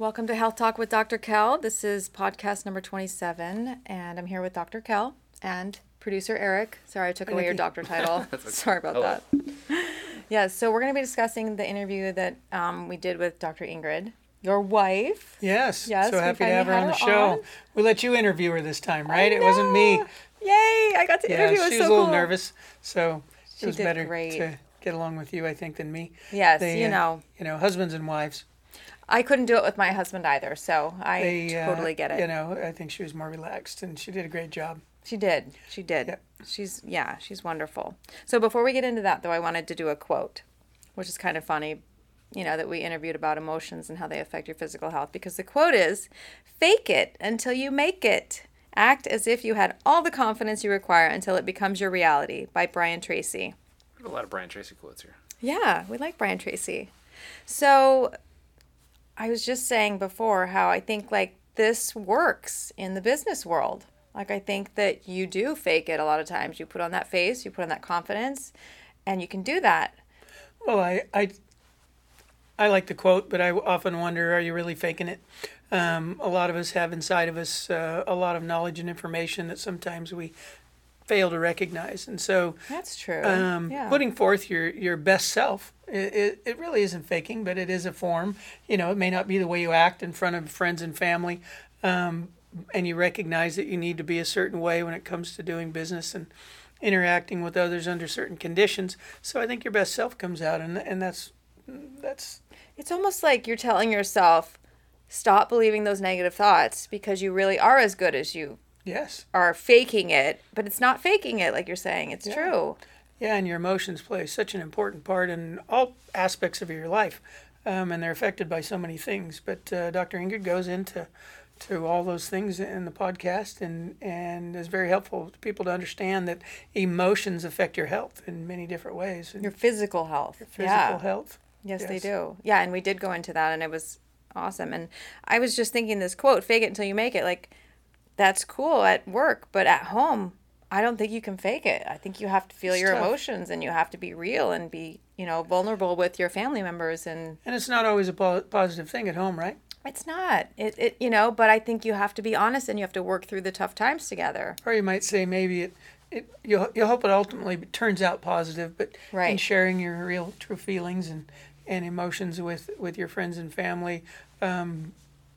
Welcome to Health Talk with Dr. Kell. This is podcast number 27, and I'm here with Dr. Kell and producer Eric. Sorry, I took away your doctor title. Okay. Sorry about that. Yeah, so we're going to be discussing the interview that we did with Dr. Ingrid, your wife. Yes, so happy to have her on the show. On. We let you interview her this time, right? It wasn't me. Yay, I got to interview her. Yeah, she was so a little nervous, so she was better great. To get along with you, I think, than me. Yes, they, husbands and wives. I couldn't do it with my husband either, so I totally get it. I think she was more relaxed, and she did a great job. She did. Yep. She's wonderful. So before we get into that, though, I wanted to do a quote, which is kind of funny, that we interviewed about emotions and how they affect your physical health, because the quote is, "Fake it until you make it. Act as if you had all the confidence you require until it becomes your reality," by Brian Tracy. We have a lot of Brian Tracy quotes here. Yeah, we like Brian Tracy. So I was just saying before how I think this works in the business world. I think that you do fake it a lot of times. You put on that face, you put on that confidence, and you can do that. Well, I like the quote, but I often wonder, are you really faking it? A lot of us have inside of us a lot of knowledge and information that sometimes we fail to recognize. And so that's true. Putting forth your best self, it really isn't faking, but it is a form. It may not be the way you act in front of friends and family, and you recognize that you need to be a certain way when it comes to doing business and interacting with others under certain conditions. So I think your best self comes out, and that's it's almost like you're telling yourself, stop believing those negative thoughts because you really are as good as you are faking it, but it's not faking it, like you're saying. It's true. Yeah, and your emotions play such an important part in all aspects of your life, and they're affected by so many things. But Dr. Ingrid goes into all those things in the podcast and is very helpful to people to understand that emotions affect your health in many different ways. And your physical health. Your physical health. Yes, they do. Yeah, and we did go into that, and it was awesome. And I was just thinking this quote, "Fake it until you make it," that's cool at work, but at home, I don't think you can fake it. I think you have to feel your emotions, and you have to be real and be, vulnerable with your family members. And it's not always a positive thing at home, right? It's not. It but I think you have to be honest, and you have to work through the tough times together. Or you might say maybe you'll hope it ultimately turns out positive, but in sharing your real true feelings and emotions with your friends and family,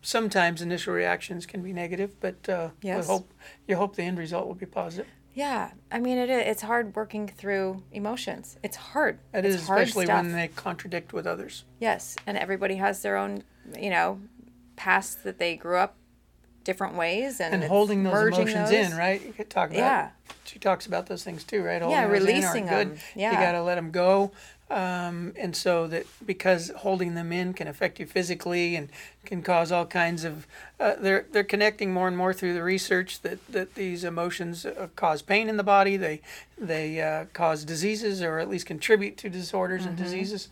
sometimes initial reactions can be negative, but you hope the end result will be positive. Yeah. I mean, it's hard working through emotions. It's hard. It is, especially when they contradict with others. Yes. And everybody has their own, past that they grew up different ways. And holding those emotions in, right? You could talk about it. She talks about those things too, right? Holding releasing them. Good. Yeah. You got to let them go. And so that, because holding them in can affect you physically and can cause all kinds of, they're connecting more and more through the research that these emotions cause pain in the body. They cause diseases, or at least contribute to disorders and diseases.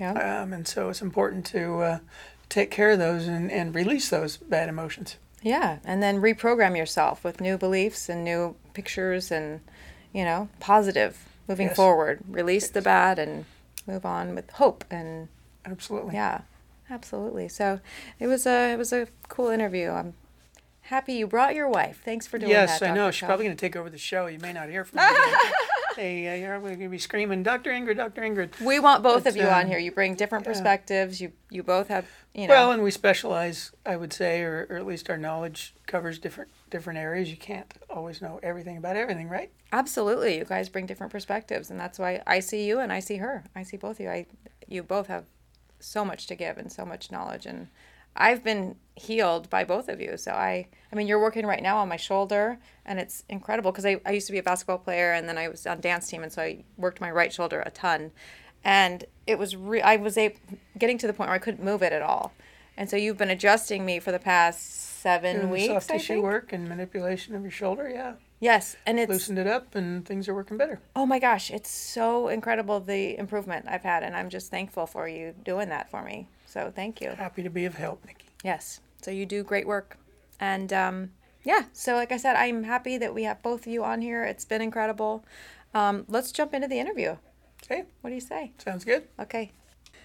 Yeah. And so it's important to take care of those and release those bad emotions. Yeah. And then reprogram yourself with new beliefs and new pictures and, positive moving forward. Release the bad and move on with hope and absolutely. So it was a cool interview. I'm happy you brought your wife. Thanks for doing that. Yes, I know. Dr. She's probably going to take over the show. You may not hear from me. Hey, you're going to be screaming, "Dr. Ingrid, Dr. Ingrid." We want both of you on here. You bring different perspectives. You both have Well, and we specialize, I would say, or at least our knowledge covers different areas. You can't always know everything about everything, right? Absolutely. You guys bring different perspectives, and that's why I see you and I see her. I see both of you. You both have so much to give and so much knowledge, and I've been healed by both of you. So I mean, you're working right now on my shoulder, and it's incredible because I used to be a basketball player, and then I was on dance team, and so I worked my right shoulder a ton, and it was getting to the point where I couldn't move it at all. And so you've been adjusting me for the past 7 weeks. Soft tissue work and manipulation of your shoulder, yeah. Yes, and it's loosened it up, and things are working better. Oh my gosh, it's so incredible the improvement I've had, and I'm just thankful for you doing that for me. So thank you. Happy to be of help, Nikki. Yes. So you do great work, and So like I said, I'm happy that we have both of you on here. It's been incredible. Let's jump into the interview. Okay. What do you say? Sounds good. Okay.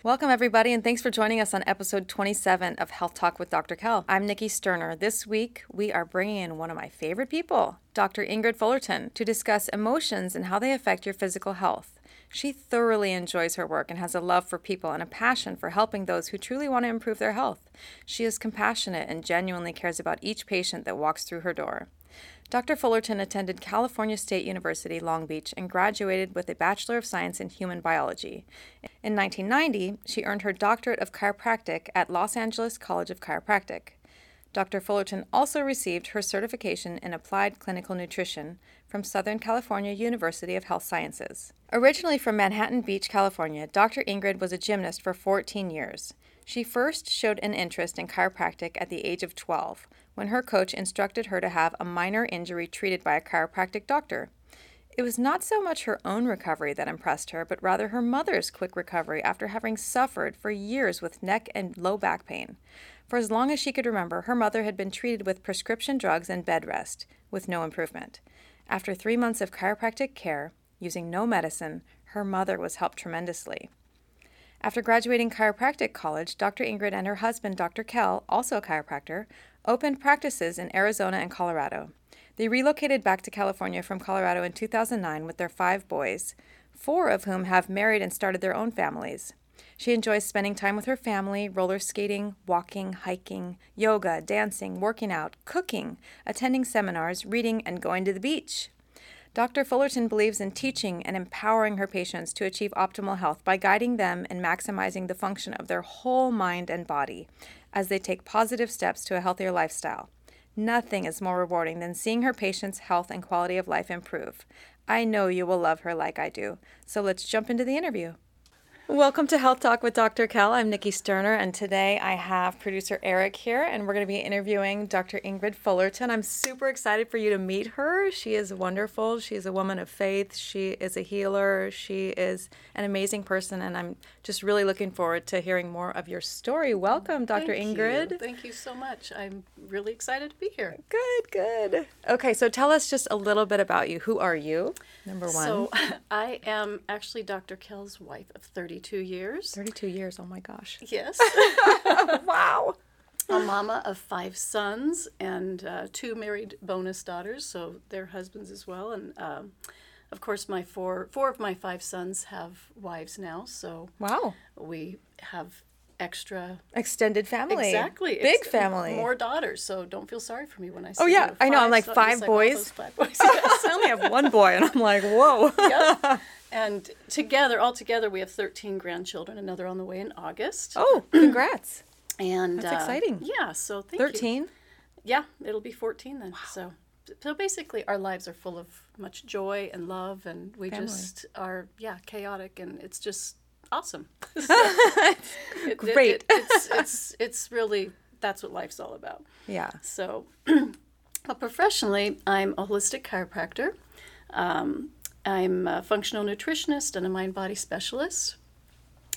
Welcome, everybody, and thanks for joining us on episode 27 of Health Talk with Dr. Kel. I'm Nikki Sterner. This week, we are bringing in one of my favorite people, Dr. Ingrid Fullerton, to discuss emotions and how they affect your physical health. She thoroughly enjoys her work and has a love for people and a passion for helping those who truly want to improve their health. She is compassionate and genuinely cares about each patient that walks through her door. Dr. Fullerton attended California State University, Long Beach, and graduated with a Bachelor of Science in Human Biology. In 1990, she earned her Doctorate of Chiropractic at Los Angeles College of Chiropractic. Dr. Fullerton also received her certification in Applied Clinical Nutrition from Southern California University of Health Sciences. Originally from Manhattan Beach, California, Dr. Ingrid was a gymnast for 14 years. She first showed an interest in chiropractic at the age of 12, when her coach instructed her to have a minor injury treated by a chiropractic doctor. It was not so much her own recovery that impressed her, but rather her mother's quick recovery after having suffered for years with neck and low back pain. For as long as she could remember, her mother had been treated with prescription drugs and bed rest, with no improvement. After 3 months of chiropractic care, using no medicine, her mother was helped tremendously. After graduating chiropractic college, Dr. Ingrid and her husband, Dr. Kel, also a chiropractor, opened practices in Arizona and Colorado. They relocated back to California from Colorado in 2009 with their 5 boys, 4 of whom have married and started their own families. She enjoys spending time with her family, roller skating, walking, hiking, yoga, dancing, working out, cooking, attending seminars, reading, and going to the beach. Dr. Fullerton believes in teaching and empowering her patients to achieve optimal health by guiding them and maximizing the function of their whole mind and body as they take positive steps to a healthier lifestyle. Nothing is more rewarding than seeing her patients' health and quality of life improve. I know you will love her like I do. So let's jump into the interview. Welcome to Health Talk with Dr. Kel. I'm Nikki Sterner, and today I have producer Eric here, and we're going to be interviewing Dr. Ingrid Fullerton. I'm super excited for you to meet her. She is wonderful. She is a woman of faith. She is a healer. She is an amazing person, and I'm just really looking forward to hearing more of your story. Welcome, Dr. Ingrid. Thank you so much. I'm really excited to be here. Good. Okay, so tell us just a little bit about you. Who are you, number one? So I am actually Dr. Kel's wife of 32 years. 32 years, oh my gosh. Yes. Wow. A mama of 5 sons and 2 married bonus daughters, so they're husbands as well. And of course, my four of my 5 sons have wives now, so wow, we have extra extended family. Exactly. Big family. More daughters, so don't feel sorry for me when I say five. I know, I'm like, so 5 boys? 5 boys, yes. I only have 1 boy, and I'm like, whoa. Yep. And together, all together, we have 13 grandchildren, another on the way in August. Oh, congrats. And that's exciting. Yeah, so thank 13? You. 13? Yeah, it'll be 14 then. Wow. So basically, our lives are full of much joy and love, and we family. Just are, chaotic, and it's just awesome. So Great. It's really, that's what life's all about. Yeah. So, but professionally, I'm a holistic chiropractor. I'm a functional nutritionist and a mind-body specialist.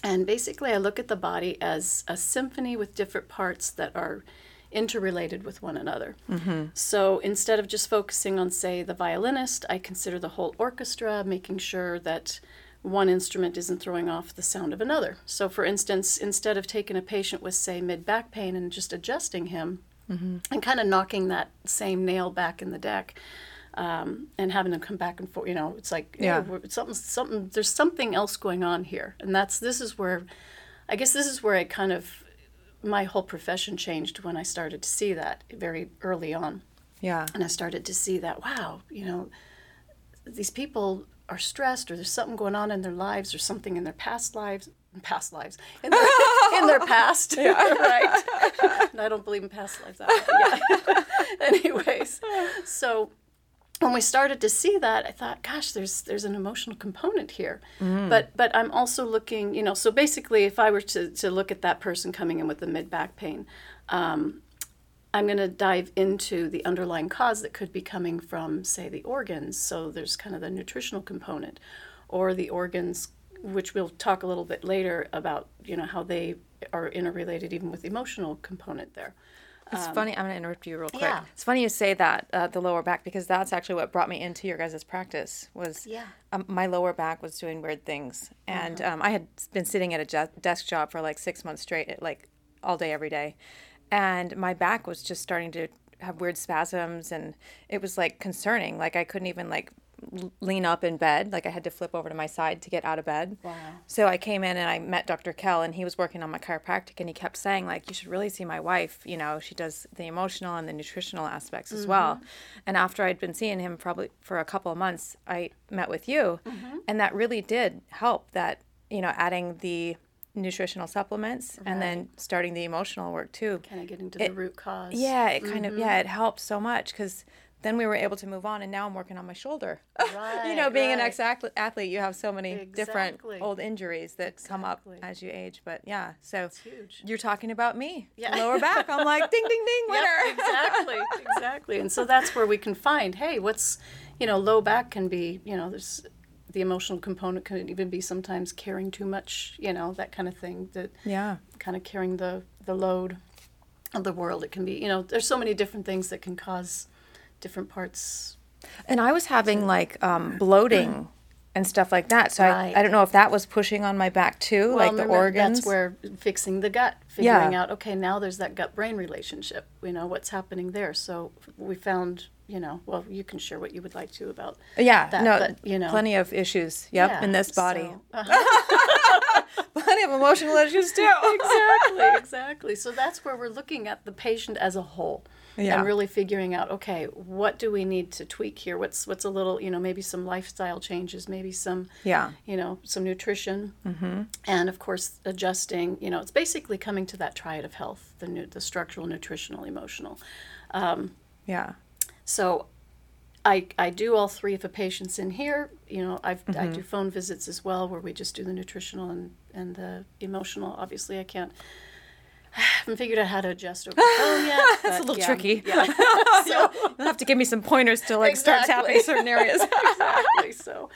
And basically, I look at the body as a symphony with different parts that are interrelated with one another. Mm-hmm. So instead of just focusing on, say, the violinist, I consider the whole orchestra, making sure that one instrument isn't throwing off the sound of another. So for instance, instead of taking a patient with, say, mid-back pain and just adjusting him, mm-hmm. and kind of knocking that same nail back in the deck, and having them come back and forth, it's like, there's something else going on here. And this is where I kind of, my whole profession changed when I started to see that very early on. Yeah. And I started to see that, wow, these people are stressed, or there's something going on in their lives, or something in their past lives, in their past, yeah. Right? And I don't believe in past lives. Yeah. Anyways, so when we started to see that, I thought, gosh, there's an emotional component here. Mm. But I'm also looking, so basically, if I were to look at that person coming in with the mid-back pain, I'm going to dive into the underlying cause that could be coming from, say, the organs. So there's kind of the nutritional component, or the organs, which we'll talk a little bit later about, how they are interrelated even with the emotional component there. It's funny. I'm going to interrupt you real quick. Yeah. It's funny you say that, the lower back, because that's actually what brought me into your guys' practice was my lower back was doing weird things. And I had been sitting at a desk job for like 6 months straight, like all day, every day. And my back was just starting to have weird spasms. And it was like concerning. Like I couldn't even like lean up in bed. Like I had to flip over to my side to get out of bed. Wow. So I came in and I met Dr. Kell, and he was working on my chiropractic, and he kept saying like, you should really see my wife. You know, she does the emotional and the nutritional aspects as well. And after I'd been seeing him probably for a couple of months, I met with you and that really did help, that, you know, adding the nutritional supplements and then starting the emotional work too. Kind of getting to the root cause. Yeah. It kind of, yeah, it helped so much because then we were able to move on, and now I'm working on my shoulder. Right, you know, being an ex-athlete, you have so many different old injuries that come up as you age. But, yeah, so it's huge. You're talking about me, lower back. I'm like, ding, ding, ding, winner. Yep, exactly. And so that's where we can find, hey, what's, you know, low back can be, you know, there's the emotional component can even be sometimes carrying too much, you know, that kind of thing. That kind of carrying the load of the world. It can be, you know, there's so many different things that can cause different parts. And I was having like bloating and stuff like that. So I don't know if that was pushing on my back too, well, like the organs. That's where fixing the gut, figuring out, okay, now there's that gut-brain relationship, you know, what's happening there. So we found, you know, well, you can share what you would like to about that. No, but, you know, plenty of issues, in this body. So, plenty of emotional issues too. Exactly. So that's where we're looking at the patient as a whole. Yeah. And really figuring out, okay, what do we need to tweak here? What's a little, you know, maybe some lifestyle changes, maybe some, you know, some nutrition, and of course adjusting. You know, it's basically coming to that triad of health: the structural, nutritional, emotional. So, I do all three if a patient's in here. You know, I do phone visits as well, where we just do the nutritional and the emotional. Obviously, I can't. I haven't figured out how to adjust over the phone yet. That's a little tricky. Yeah. So, you'll have to give me some pointers to like start tapping certain areas. So,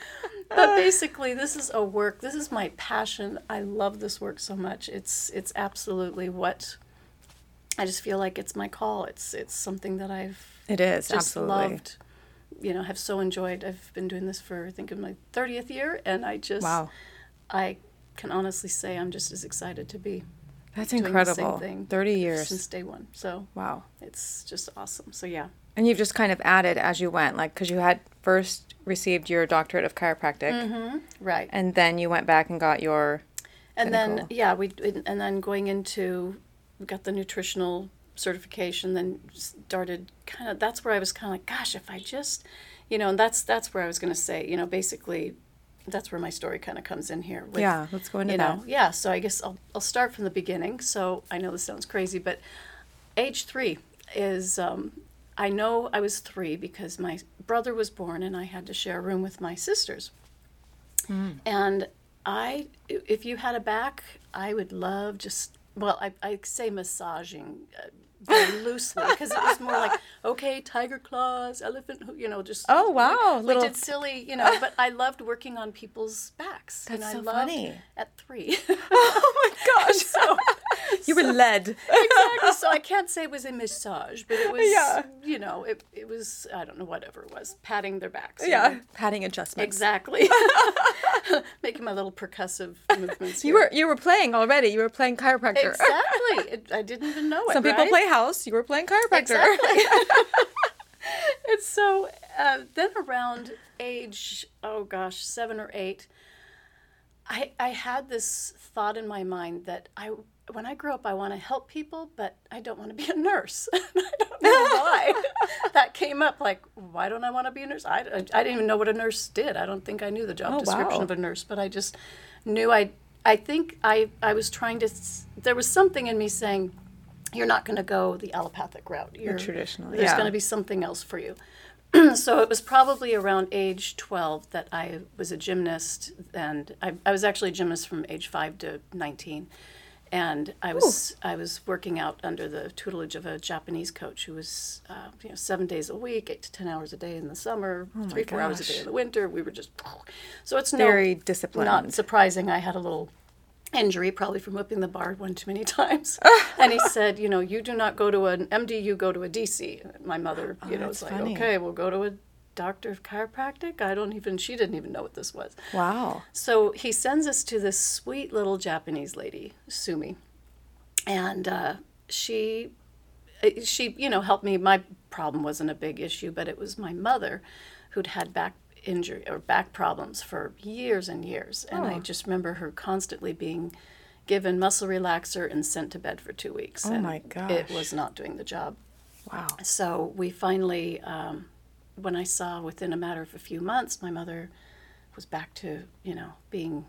but basically, this is my passion. I love this work so much. It's absolutely what I just feel like it's my call. It's something that I've loved. You know, have so enjoyed. I've been doing this for I think in my 30th year, and I just I can honestly say I'm just as excited to be. That's incredible. 30 years since day one. So wow, it's just awesome. So yeah. And you've just kind of added as you went, like because you had first received your doctorate of chiropractic, right? And then you went back and got your. And clinical. Then we going into we got the nutritional certification. Then started kind of that's where I was kind of like, gosh, if I just, you know, and that's where I was going to say, you know, basically. That's where my story kind of comes in here. With, yeah, let's go into that. Yeah, so I guess I'll start from the beginning. So I know this sounds crazy, but age 3 is, I know I was 3 because my brother was born and I had to share a room with my sisters. Mm. And if you had a back, I would love just, well, I say massaging very loosely because it was more like, okay, tiger claws, elephant, you know, just oh wow, we did silly, you know. But I loved working on people's backs. That's and so I loved funny. At 3. Oh my gosh! So, you were led exactly. So I can't say it was a massage, but it was, you know, it was I don't know whatever it was, patting their backs. Yeah, you know? Patting adjustments. Exactly. Making my little percussive movements. Here. You were playing already. You were playing chiropractor. Exactly. I didn't even know it. Some people play house. You were playing chiropractor. Exactly. And so then around age 7 or 8, I had this thought in my mind that when I grow up, I want to help people, but I don't want to be a nurse. I don't know why. That came up like, why don't I want to be a nurse? I didn't even know what a nurse did. I don't think I knew the job description of a nurse, but I just knew I think I was trying to, there was something in me saying, you're not going to go the allopathic route. You're traditional. There's going to be something else for you. So it was probably around age 12 that I was a gymnast, and I was actually a gymnast from age 5 to 19. And I was working out under the tutelage of a Japanese coach who was 7 days a week, 8 to 10 hours a day in the summer, 3-4 hours a day in the winter. We were just so it's very disciplined. Not surprising. I had a little injury, probably from whipping the bar one too many times. And he said, you know, you do not go to an MD, you go to a DC. My mother, was like, funny. Okay, we'll go to a doctor of chiropractic. She didn't even know what this was. Wow. So he sends us to this sweet little Japanese lady, Sumi. And she, helped me. My problem wasn't a big issue, but it was my mother who'd had back injury or back problems for years and years. And I just remember her constantly being given muscle relaxer and sent to bed for 2 weeks. Oh, and my gosh. It was not doing the job. Wow. So we finally, when I saw within a matter of a few months, my mother was back to, being,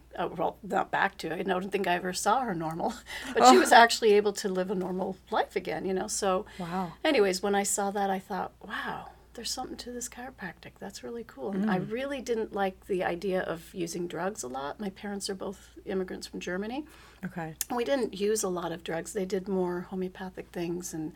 not back to, I don't think I ever saw her normal, but she was actually able to live a normal life again, So wow. Anyways, when I saw that, I thought, wow, there's something to this chiropractic. That's really cool. And I really didn't like the idea of using drugs a lot. My parents are both immigrants from Germany. Okay. We didn't use a lot of drugs. They did more homeopathic things. And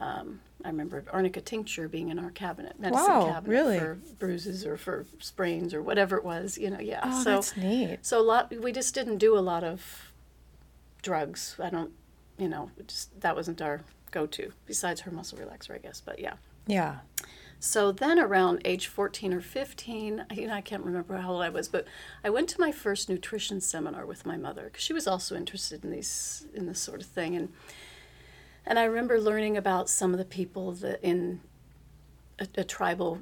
I remember arnica tincture being in our medicine cabinet really? For bruises or for sprains or whatever it was, yeah. Oh, so, that's neat. So we just didn't do a lot of drugs. That wasn't our go-to, besides her muscle relaxer, I guess, but yeah. Yeah. So then around age 14 or 15, I can't remember how old I was, but I went to my first nutrition seminar with my mother because she was also interested in this sort of thing. And I remember learning about some of the people that in a tribal,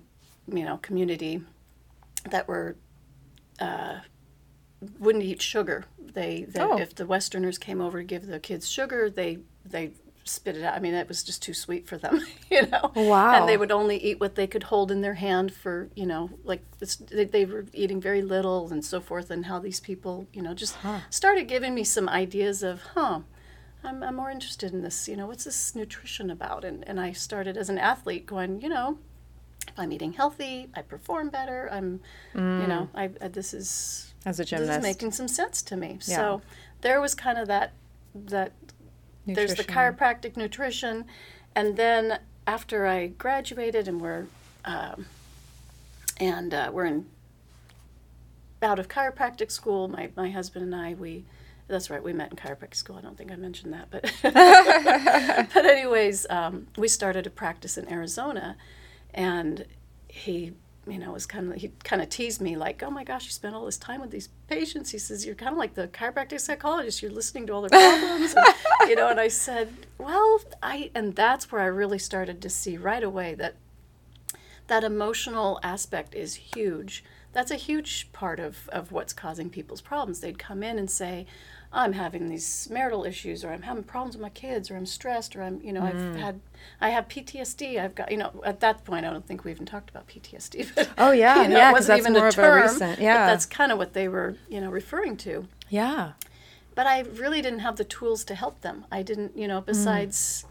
community that were wouldn't eat sugar. They if the Westerners came over to give the kids sugar, they spit it out. I mean, it was just too sweet for them, Wow. And they would only eat what they could hold in their hand for, they were eating very little and so forth, and how these people, just started giving me some ideas of, I'm more interested in this, what's this nutrition about? And I started as an athlete going, if I'm eating healthy, I perform better. I'm, this is... As a gymnast. This is making some sense to me. Yeah. So there was kind of that nutrition. There's the chiropractic nutrition. And then after I graduated and we're in out of chiropractic school, my husband and I, that's right, we met in chiropractic school. I don't think I mentioned that, but but anyways, we started a practice in Arizona, and he, was he kind of teased me like, oh my gosh, you spent all this time with these patients. He says, you're kind of like the chiropractic psychologist. You're listening to all their problems, and, And I said, well, and that's where I really started to see right away that emotional aspect is huge. That's a huge part of what's causing people's problems. They'd come in and say, I'm having these marital issues, or I'm having problems with my kids, or I'm stressed, or I'm, I have PTSD. I've got, at that point, I don't think we even talked about PTSD. But, it wasn't even a term, but that's kind of what they were, referring to. Yeah. But I really didn't have the tools to help them. I didn't, besides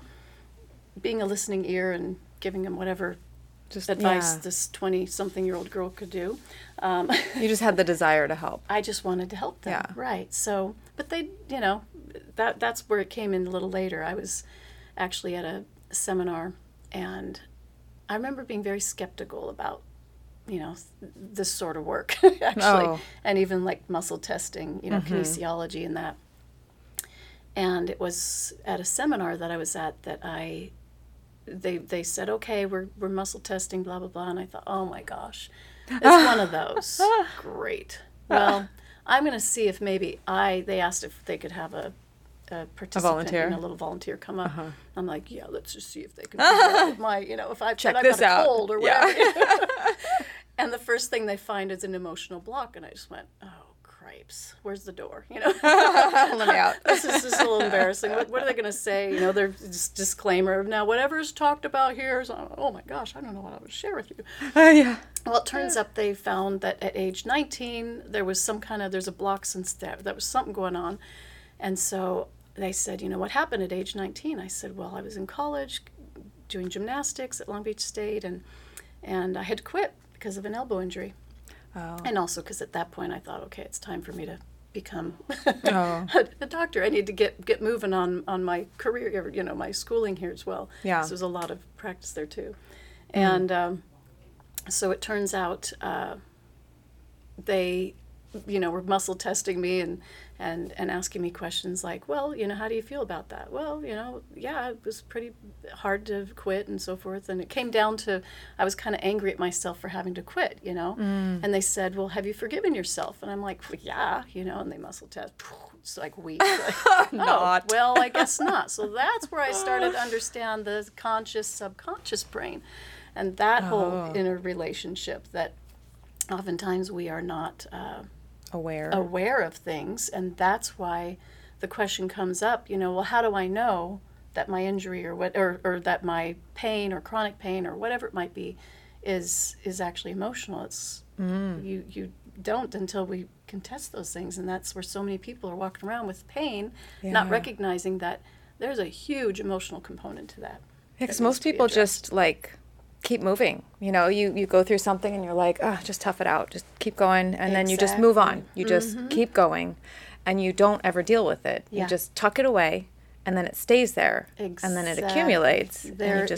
being a listening ear and giving them whatever just advice this 20-something-year-old girl could do. You just had the desire to help. I just wanted to help them, right. So, but they, that's where it came in a little later. I was actually at a seminar, and I remember being very skeptical about, this sort of work, actually, and even, like, muscle testing, kinesiology and that. And it was at a seminar that I was at that they said, okay, we're muscle testing, blah, blah, blah. And I thought, oh, my gosh, it's one of those. Great. Well, I'm going to see if maybe they asked if they could have a participant and a little volunteer come up. I'm like, yeah, let's just see if they can do my, if I've got a cold or whatever. Yeah. And the first thing they find is an emotional block. And I just went, oh, cripes, where's the door? Let me out. This is just a little embarrassing. What are they going to say? Their disclaimer. Now, whatever's talked about here is, oh my gosh, I don't know what I would share with you. Well, it turns up they found that at age 19, there was some kind of, there's a block since that. There was something going on. And so they said, what happened at age 19? I said, well, I was in college doing gymnastics at Long Beach State, and I had to quit because of an elbow injury. Oh. And also because at that point I thought, okay, it's time for me to become a doctor. I need to get moving on my career, my schooling here as well. Yeah. So there's a lot of practice there too. And so it turns out they, were muscle testing me and and asking me questions like, well, you know, how do you feel about that? Well, you know, yeah, it was pretty hard to quit and so forth. And it came down to, I was kind of angry at myself for having to quit, you know. Mm. And they said, well, have you forgiven yourself? And I'm like, well, yeah, you know, and they muscle test. It's like weak. Like, oh, not. Well, I guess not. So that's where I started to understand the conscious, subconscious brain. And that whole inner relationship that oftentimes we are not aware of things. And that's why the question comes up, you know, well, how do I know that my injury or that my pain or chronic pain or whatever it might be is actually emotional? It's you don't until we can test those things. And that's where so many people are walking around with pain, not recognizing that there's a huge emotional component to that. Because most people just like keep moving. You know, you go through something and you're like, oh, just tough it out. Just keep going. And then you just move on. You just keep going and you don't ever deal with it. Yeah. You just tuck it away and then it stays there. Exactly. And then it accumulates. And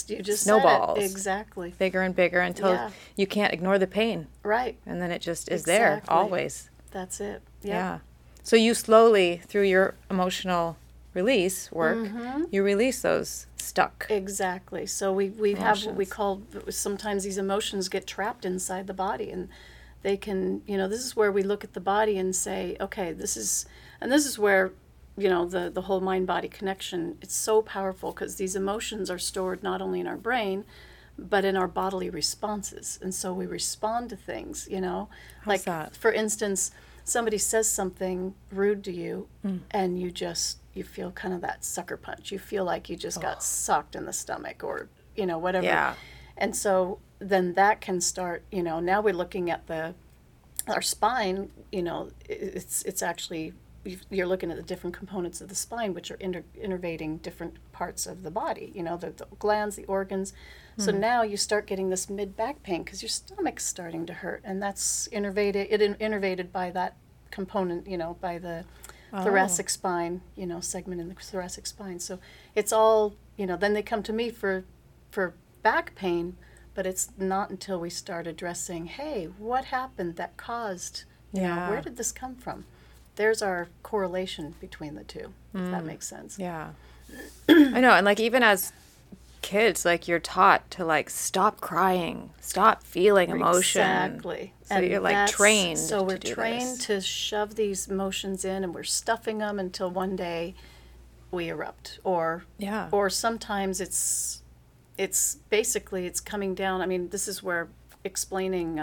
you just snowballs. Exactly. Bigger and bigger until you can't ignore the pain. Right. And then it just is there always. That's it. Yeah. So you slowly, through your emotional release work, you release those stuck. Exactly. So we have what we call, sometimes these emotions get trapped inside the body, and they can, you know, this is where we look at the body and say, okay, this is where, you know, the whole mind-body connection, it's so powerful because these emotions are stored not only in our brain, but in our bodily responses. And so we respond to things, you know. How's like that? For instance, somebody says something rude to you and you feel kind of that sucker punch. You feel like you just got sucked in the stomach or, you know, whatever. Yeah. And so then that can start, you know, now we're looking at our spine, you know, it's actually, you're looking at the different components of the spine, which are innervating different parts of the body, you know, the glands, the organs. Mm-hmm. So now you start getting this mid-back pain because your stomach's starting to hurt, and that's innervated by that component, you know, by the thoracic spine, you know, segment in the thoracic spine. So it's all, you know, then they come to me for back pain, but it's not until we start addressing, hey, what happened that caused, you know, where did this come from? There's our correlation between the two, if that makes sense. Yeah. I know. And like, even as kids, like, you're taught to like, stop crying, stop feeling emotion. Exactly. So and you're like trained. So we're trained to shove these emotions in, and we're stuffing them until one day we erupt or sometimes it's basically it's coming down. I mean, this is where explaining,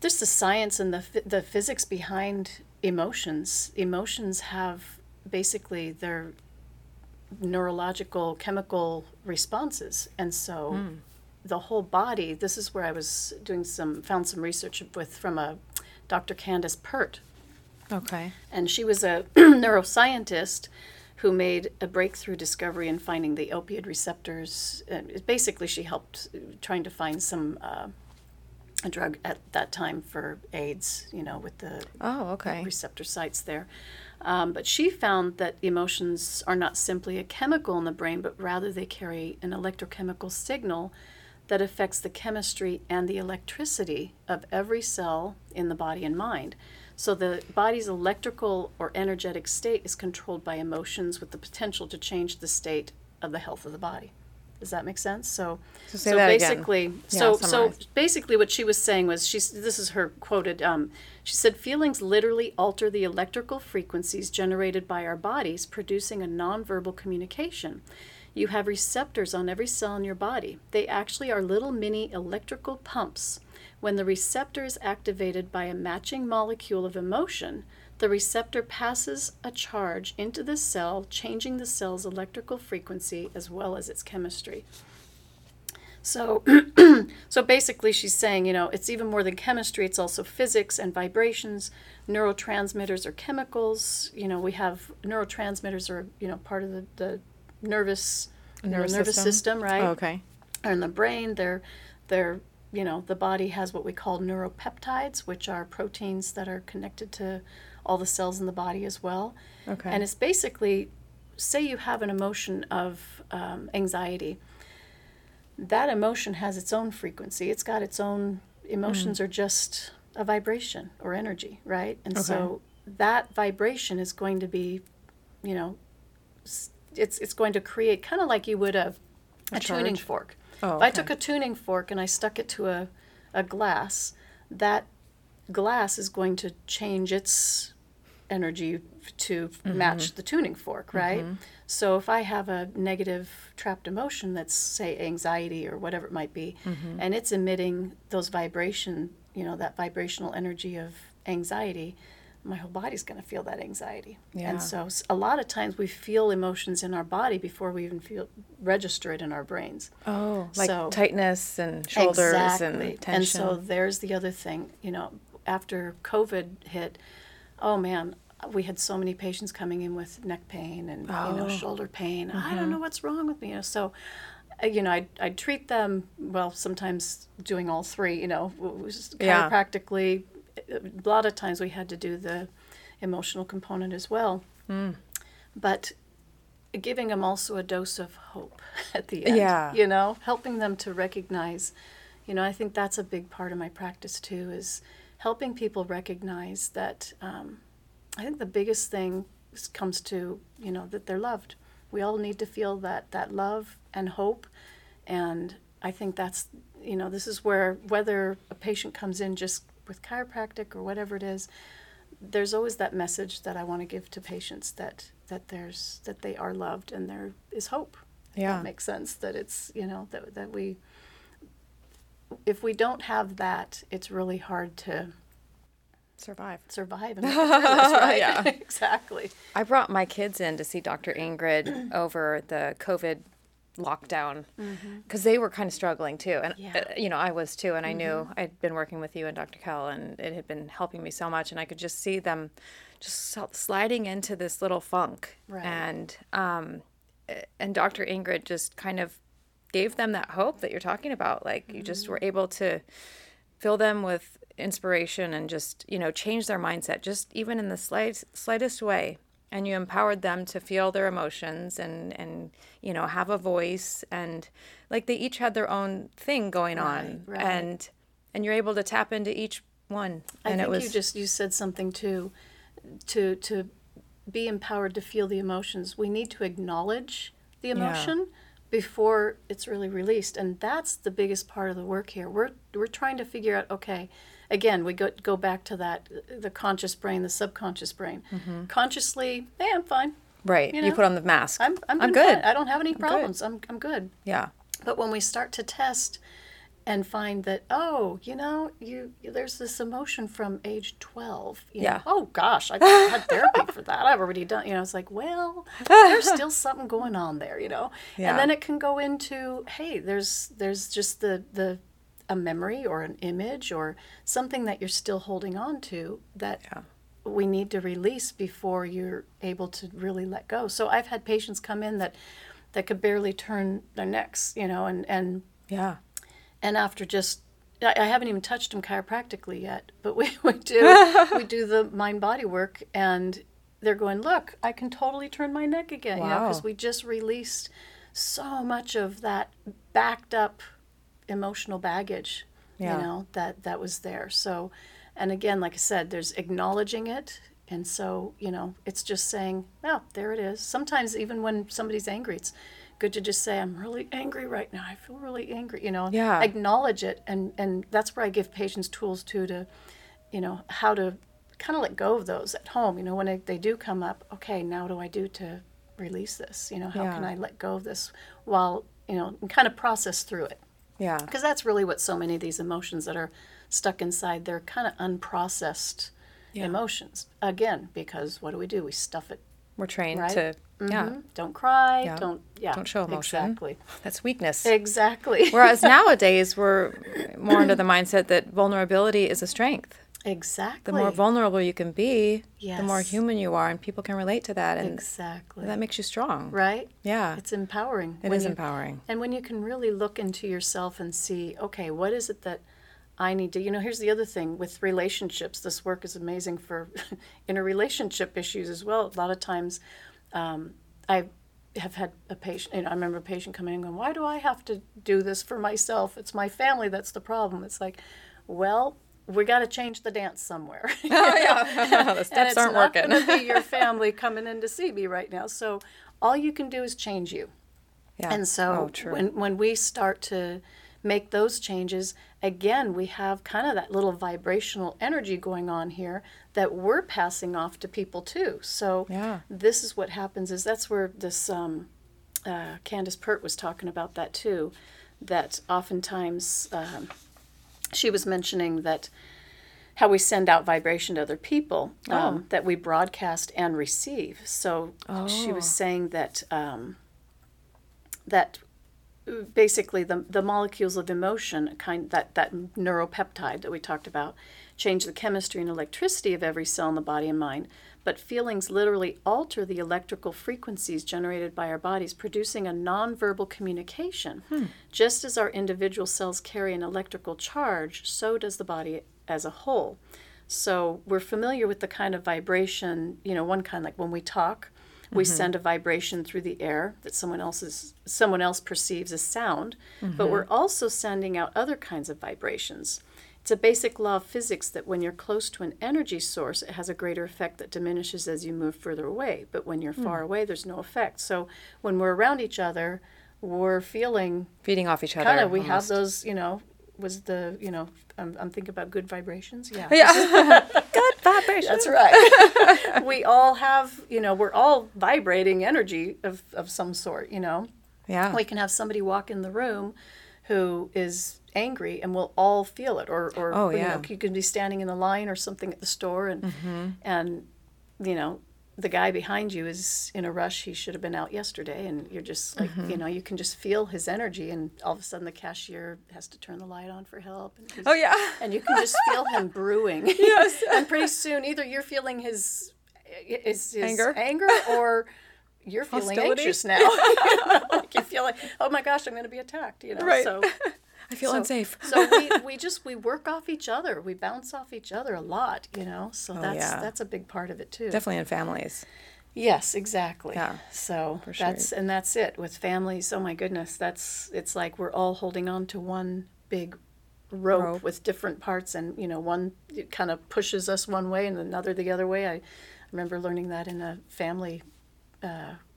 there's the science and the physics behind emotions. Emotions have basically their neurological, chemical responses. And so the whole body, this is where I was doing found some research from a Dr. Candace Pert. Okay. And she was a neuroscientist who made a breakthrough discovery in finding the opioid receptors. And basically, she helped trying to find some a drug at that time for AIDS, you know, with the receptor sites there. But she found that emotions are not simply a chemical in the brain, but rather they carry an electrochemical signal that affects the chemistry and the electricity of every cell in the body and mind. So the body's electrical or energetic state is controlled by emotions with the potential to change the state of the health of the body. Does that make sense? So basically, again. So basically, what she was saying was this is her quoted. She said, "Feelings literally alter the electrical frequencies generated by our bodies, producing a nonverbal communication. You have receptors on every cell in your body. They actually are little mini electrical pumps. When the receptor is activated by a matching molecule of emotion, the receptor passes a charge into the cell, changing the cell's electrical frequency as well as its chemistry." So basically she's saying, you know, it's even more than chemistry. It's also physics and vibrations. Neurotransmitters are chemicals. You know, we have neurotransmitters are, you know, part of the nervous system, right? Oh, okay. Or in the brain, they're you know, the body has what we call neuropeptides, which are proteins that are connected to all the cells in the body as well. Okay. And it's basically, say you have an emotion of anxiety. That emotion has its own frequency. It's got its own, emotions are just a vibration or energy, right? And so that vibration is going to be, you know, it's going to create kind of like you would a tuning fork. Oh, okay. If I took a tuning fork and I stuck it to a glass, that glass is going to change its energy to match the tuning fork, right? Mm-hmm. So if I have a negative trapped emotion that's, say, anxiety or whatever it might be, and it's emitting those vibration, you know, that vibrational energy of anxiety, my whole body's going to feel that anxiety. Yeah. And so a lot of times we feel emotions in our body before we even register it in our brains. Oh, like so, tightness and shoulders and tension. And so there's the other thing, you know, after COVID hit, oh man, we had so many patients coming in with neck pain and, you know, shoulder pain. I don't know what's wrong with me. You know, so, you know, I'd treat them, well, sometimes doing all three, you know, chiropractically. A lot of times we had to do the emotional component as well, but giving them also a dose of hope at the end, you know, helping them to recognize, you know, I think that's a big part of my practice too, is helping people recognize that I think the biggest thing comes to, you know, that they're loved. We all need to feel that love and hope, and I think that's, you know, this is where whether a patient comes in just with chiropractic or whatever it is, there's always that message that I want to give to patients that they are loved and there is hope. Yeah. That makes sense, that it's, you know, that we, if we don't have that, it's really hard to survive and make it through this, right? Yeah. Exactly. I brought my kids in to see Dr. Ingrid over the COVID lockdown, because they were kind of struggling too, and you know, I was too, and I knew I'd been working with you and Dr. Kell, and it had been helping me so much, and I could just see them just sliding into this little funk, right. And Dr. Ingrid just kind of gave them that hope that you're talking about, like you just were able to fill them with inspiration and just, you know, change their mindset just even in the slightest way. And you empowered them to feel their emotions and, you know, have a voice. And, like, they each had their own thing going on. Right. And you're able to tap into each one. You said something, too, to be empowered to feel the emotions. We need to acknowledge the emotion before it's really released. And that's the biggest part of the work here. We're trying to figure out, okay, again, we go back to that, the conscious brain, the subconscious brain. Mm-hmm. Consciously, hey, I'm fine. Right. You know? You put on the mask. I'm good. Fine. I don't have any problems. I'm good. Yeah. But when we start to test and find that, oh, you know, there's this emotion from age 12. You know, oh, gosh, I had therapy for that. I've already done, you know, it's like, well, there's still something going on there, you know. Yeah. And then it can go into, hey, there's just a memory or an image or something that you're still holding on to that we need to release before you're able to really let go. So I've had patients come in that could barely turn their necks, you know, and after just, I haven't even touched them chiropractically yet, but we do the mind body work, and they're going, look, I can totally turn my neck again, you know, because we just released so much of that backed up emotional baggage, you know, that was there. So, and again, like I said, there's acknowledging it. And so, you know, it's just saying, oh, there it is. Sometimes even when somebody's angry, it's good to just say, I'm really angry right now. I feel really angry, you know, acknowledge it. And that's where I give patients tools too, to, you know, how to kind of let go of those at home. You know, when they do come up, okay, now what do I do to release this? You know, how can I let go of this while, you know, and kind of process through it. Yeah. Because that's really what so many of these emotions that are stuck inside, they're kind of unprocessed emotions. Again, because what do? We stuff it. We're trained to, don't cry, don't show emotion. Exactly. That's weakness. Exactly. Whereas nowadays we're more under the mindset that vulnerability is a strength. Exactly. The more vulnerable you can be, the more human you are, and people can relate to that. And that makes you strong. Right? Yeah. It's empowering. It is empowering. And when you can really look into yourself and see, okay, what is it that I need to, you know, here's the other thing with relationships. This work is amazing for interrelationship issues as well. A lot of times I have had a patient, you know, I remember a patient coming in going, why do I have to do this for myself? It's my family that's the problem. It's like, well, we got to change the dance somewhere. Oh, yeah. The steps aren't working. And it's not going to be your family coming in to see me right now. So all you can do is change you. Yeah. And so when we start to make those changes, again, we have kind of that little vibrational energy going on here that we're passing off to people too. So this is what happens, is that's where this Candace Pert was talking about that too, that oftentimes she was mentioning that how we send out vibration to other people, that we broadcast and receive. So she was saying that that basically the molecules of emotion, kind that neuropeptide that we talked about, change the chemistry and electricity of every cell in the body and mind, but feelings literally alter the electrical frequencies generated by our bodies, producing a nonverbal communication. Just as our individual cells carry an electrical charge, so does the body as a whole. So we're familiar with the kind of vibration, you know, one kind, like when we talk, we send a vibration through the air that someone else perceives as sound, but we're also sending out other kinds of vibrations. It's a basic law of physics that when you're close to an energy source, it has a greater effect that diminishes as you move further away. But when you're far away, there's no effect. So when we're around each other, we're feeding off each other. Kind of, we have those, you know. Was the, you know, I'm thinking about good vibrations. Yeah. Good vibrations. That's right. We all have, you know, we're all vibrating energy of some sort, you know. Yeah. We can have somebody walk in the room who is angry and we'll all feel it. Or, you know, you can be standing in the line or something at the store and, and, you know, the guy behind you is in a rush. He should have been out yesterday. And you're just like, you know, you can just feel his energy. And all of a sudden the cashier has to turn the light on for help. And and you can just feel him brewing. Yes. And pretty soon either you're feeling his anger or you're feeling anxious now. Like you feel like, oh my gosh, I'm going to be attacked, you know. Right. So I feel unsafe. So we work off each other. We bounce off each other a lot, you know. So that's a big part of it too. Definitely in families. Yes, exactly. Yeah. So for sure. that's it with families. Oh my goodness, it's like we're all holding on to one big rope with different parts, and you know, one kind of pushes us one way and another the other way. I remember learning that in a family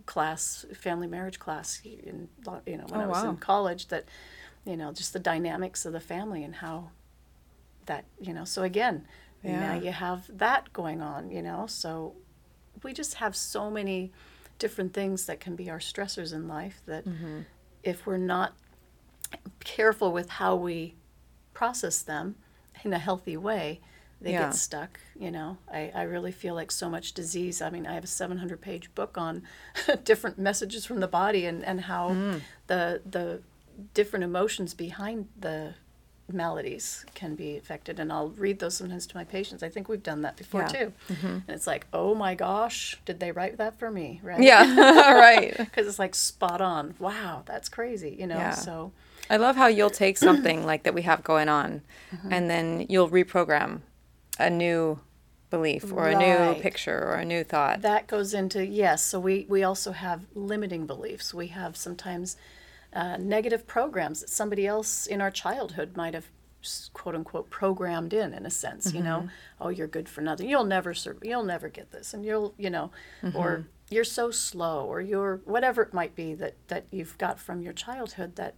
class, family marriage class, in, you know, when I was in college, that, you know, just the dynamics of the family and how that, you know, so again, now you have that going on, you know, so we just have so many different things that can be our stressors in life that if we're not careful with how we process them in a healthy way, they get stuck, you know. I really feel like so much disease. I mean, I have a 700-page book on different messages from the body and how the different emotions behind the maladies can be affected, and I'll read those sometimes to my patients. I think we've done that before too, and it's like, oh my gosh, did they write that for me? Right? Yeah, right. Because it's like spot on. Wow, that's crazy, you know. Yeah. So I love how you'll take something like that we have going on, and then you'll reprogram a new belief or a new picture or a new thought. That goes into So we also have limiting beliefs. We have sometimes. Negative programs that somebody else in our childhood might have, quote unquote, programmed in a sense, you know, oh, you're good for nothing, you'll never get this, and you'll, you know, or you're so slow, or you're whatever it might be that you've got from your childhood that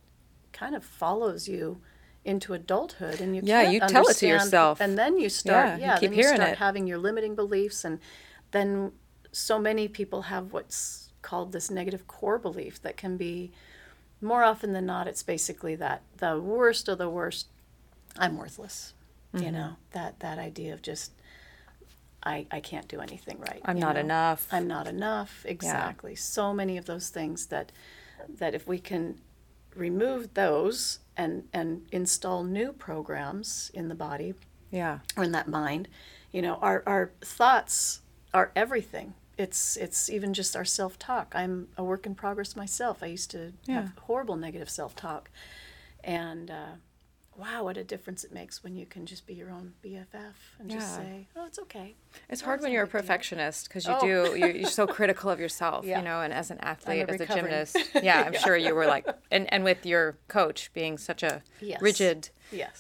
kind of follows you into adulthood, and you can't you tell it to yourself, and then you start you keep hearing you start having your limiting beliefs, and then so many people have what's called this negative core belief that can be. More often than not, it's basically that the worst of the worst, I'm worthless. You know, that idea of just, I can't do anything right. I'm not enough. I'm not enough. Exactly. Yeah. So many of those things that if we can remove those and install new programs in the body, or in that mind, you know, our thoughts are everything. It's even just our self-talk. I'm a work in progress myself. I used to have horrible negative self-talk. And wow, what a difference it makes when you can just be your own BFF and just say, oh, it's okay. It's hard when you're a perfectionist because you you're so critical of yourself, you know, and as an athlete, as a gymnast. Yeah, I'm sure you were like, and with your coach being such a rigid,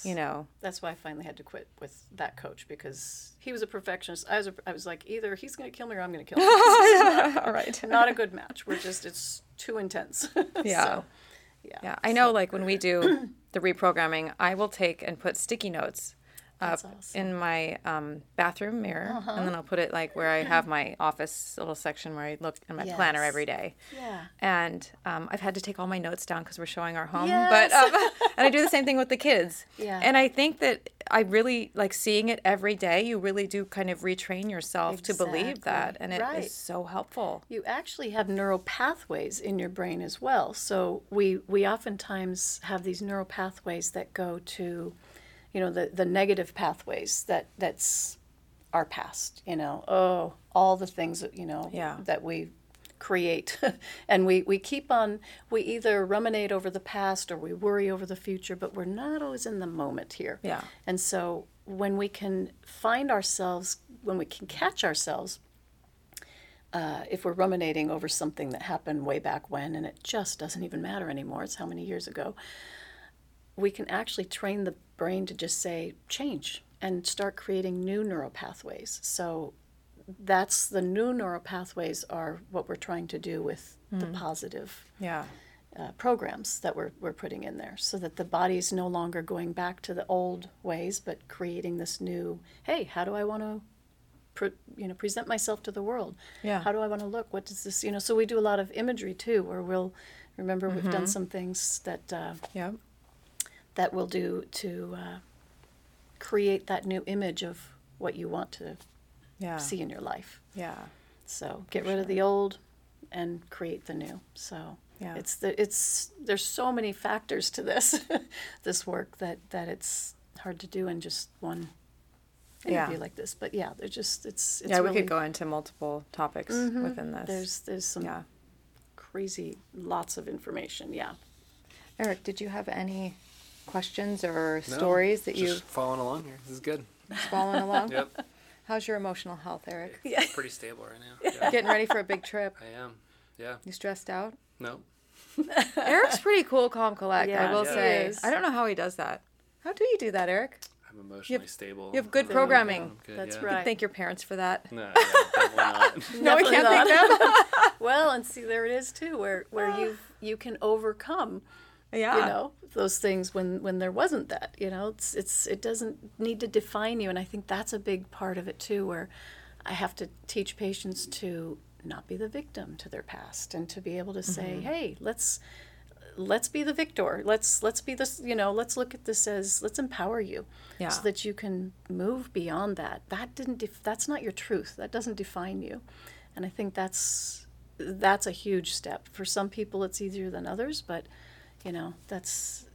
you know. That's why I finally had to quit with that coach because he was a perfectionist. I was like, either he's going to kill me or I'm going to kill him. All right. Not a good match. We're just, it's too intense. Yeah. So, yeah. I know, like when we do the reprogramming, I will take and put sticky notes in my bathroom mirror, and then I'll put it like where I have my office little section where I look in my planner every day. Yeah. And I've had to take all my notes down because we're showing our home. Yes. But and I do the same thing with the kids. Yeah. And I think that I really like seeing it every day. You really do kind of retrain yourself to believe that, and it is so helpful. You actually have neural pathways in your brain as well. So we oftentimes have these neural pathways that go to, you know, the negative pathways that's our past, you know, oh, all the things that, you know, that we create. And we either ruminate over the past or we worry over the future, but we're not always in the moment here. Yeah. And so when we can find ourselves, when we can catch ourselves, if we're ruminating over something that happened way back when, and it just doesn't even matter anymore, it's how many years ago, we can actually train the brain to just say change and start creating new neural pathways. So that's the new neural pathways are what we're trying to do with the positive programs that we're putting in there so that the body's no longer going back to the old ways, but creating this new, hey, how do I want to present myself to the world? Yeah. How do I want to look? What does this, you know, so we do a lot of imagery too, where we'll remember we've done some things that, that will do to create that new image of what you want to see in your life. Yeah. So get rid of the old and create the new. So there's so many factors to this this work that it's hard to do in just one interview like this. But they're just it's really, we could go into multiple topics within this. There's some crazy lots of information. Yeah. Eric, did you have any questions or stories that you've following along here? This is good. Just following along? Yep. How's your emotional health, Eric? It's pretty stable right now. Yeah. Getting ready for a big trip. I am. Yeah. You stressed out? No. Eric's pretty cool, calm, collect, I will say. I don't know how he does that. How do you do that, Eric? I'm emotionally stable. You have good programming. Good, that's right. You can thank your parents for that. No, definitely not. No, we can't thank them. Well, and see, there it is too, where you can overcome you know, those things when there wasn't that, you know, it doesn't need to define you. And I think that's a big part of it too, where I have to teach patients to not be the victim to their past and to be able to say, hey, let's be the victor. Let's be this, you know, let's look at this as let's empower you so that you can move beyond that. That's not your truth. That doesn't define you. And I think that's a huge step. For some people it's easier than others, but you know, that's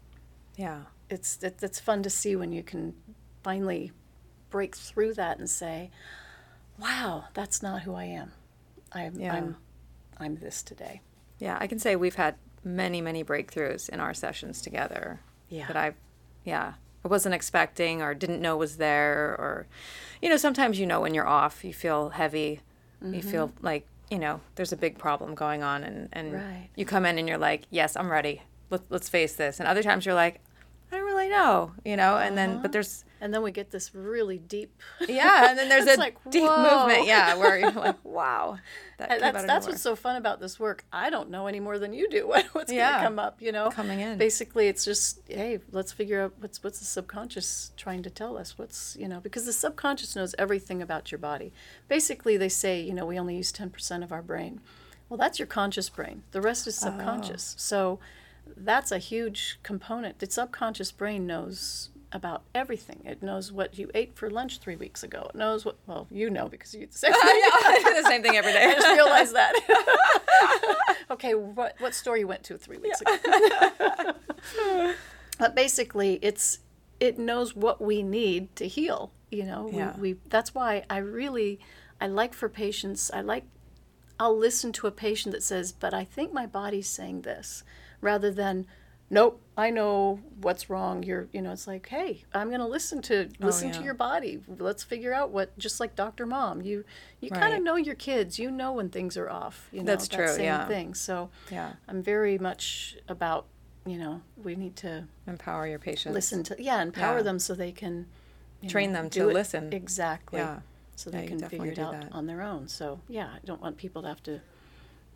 fun to see when you can finally break through that and say, wow, that's not who I am. I'm this today. Yeah, I can say we've had many, many breakthroughs in our sessions together. Yeah. That I wasn't expecting or didn't know was there, or, you know, sometimes you know when you're off, you feel heavy, you feel like, you know, there's a big problem going on and you come in and you're like, yes, I'm ready. Let's face this. And other times you're like, I don't really know, you know, and then, but there's. And then we get this really deep. Yeah. And then there's a like, deep movement. Yeah. Where you're like, wow. That's what's so fun about this work. I don't know any more than you do what's going to come up, you know. Coming in. Basically, it's just, hey, let's figure out what's the subconscious trying to tell us. What's, you know, because the subconscious knows everything about your body. Basically, they say, you know, we only use 10% of our brain. Well, that's your conscious brain. The rest is subconscious. Oh. So that's a huge component. The subconscious brain knows about everything. It knows what you ate for lunch 3 weeks ago. It knows what, well, you know, because you eat the same thing. I do the same thing every day. I just realized that. Okay, what store you went to 3 weeks ago? But basically, it knows what we need to heal. You know, we that's why I like for patients. I'll listen to a patient that says, "But I think my body's saying this," rather than, nope, I know what's wrong. It's like, hey, I'm going to listen to your body. Let's figure out what, just like Dr. Mom, you right. kind of know your kids, you know, when things are off, that's true. That same yeah. thing. So yeah. I'm very much about, we need to empower your patients, empower them so they can train them to listen. Exactly. Yeah. So they can figure it out on their own. So I don't want people to have to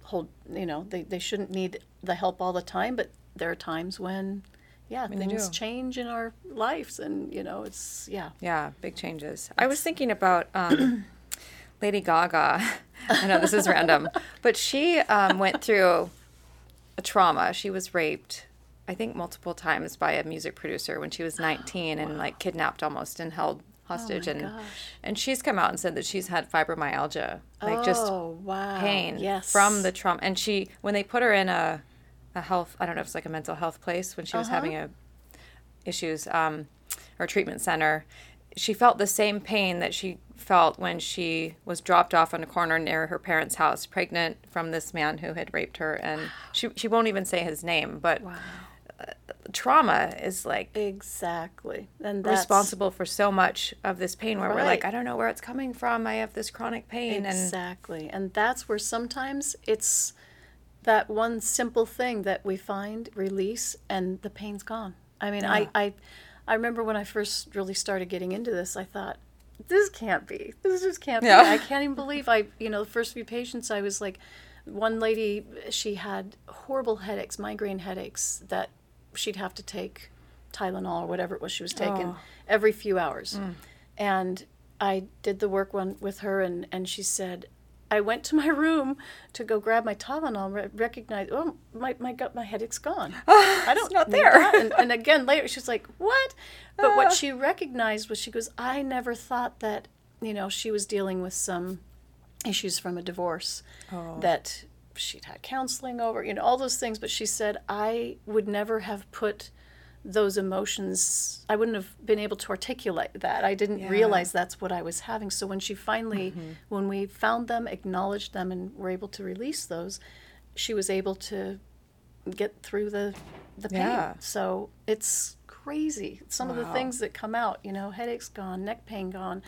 hold, they shouldn't need the help all the time, but there are times when, things change in our lives and, it's, big changes. I was thinking about Lady Gaga. I know this is random, but she went through a trauma. She was raped, I think, multiple times by a music producer when she was 19 and kidnapped almost and held hostage. And she's come out and said that she's had fibromyalgia, pain from the trauma. And she, when they put her in a health, I don't know if it's like a mental health place, when she was having issues or treatment center, she felt the same pain that she felt when she was dropped off on a corner near her parents' house, pregnant from this man who had raped her. And she won't even say his name, but trauma is exactly and that's responsible for so much of this pain where we're I don't know where it's coming from. I have this chronic pain. Exactly. And that's where sometimes it's that one simple thing that we find, release, and the pain's gone. I mean, I remember when I first really started getting into this, I thought, this can't be. This just can't be. I can't even believe the first few patients, I was like, one lady, she had horrible headaches, migraine headaches, that she'd have to take Tylenol or whatever it was she was taking every few hours. Mm. And I did the work with her, and she said, I went to my room to go grab my Tylenol, recognized, my headache's gone. I don't know there. And again, later, she's like, what? But what she recognized was, she goes, I never thought that, she was dealing with some issues from a divorce that she'd had counseling over, all those things. But she said, I would never have put those emotions, I wouldn't have been able to articulate that. I didn't realize that's what I was having. So when she finally, when we found them, acknowledged them, and were able to release those, she was able to get through the pain. Yeah. So it's crazy. Some of the things that come out, headaches gone, neck pain gone,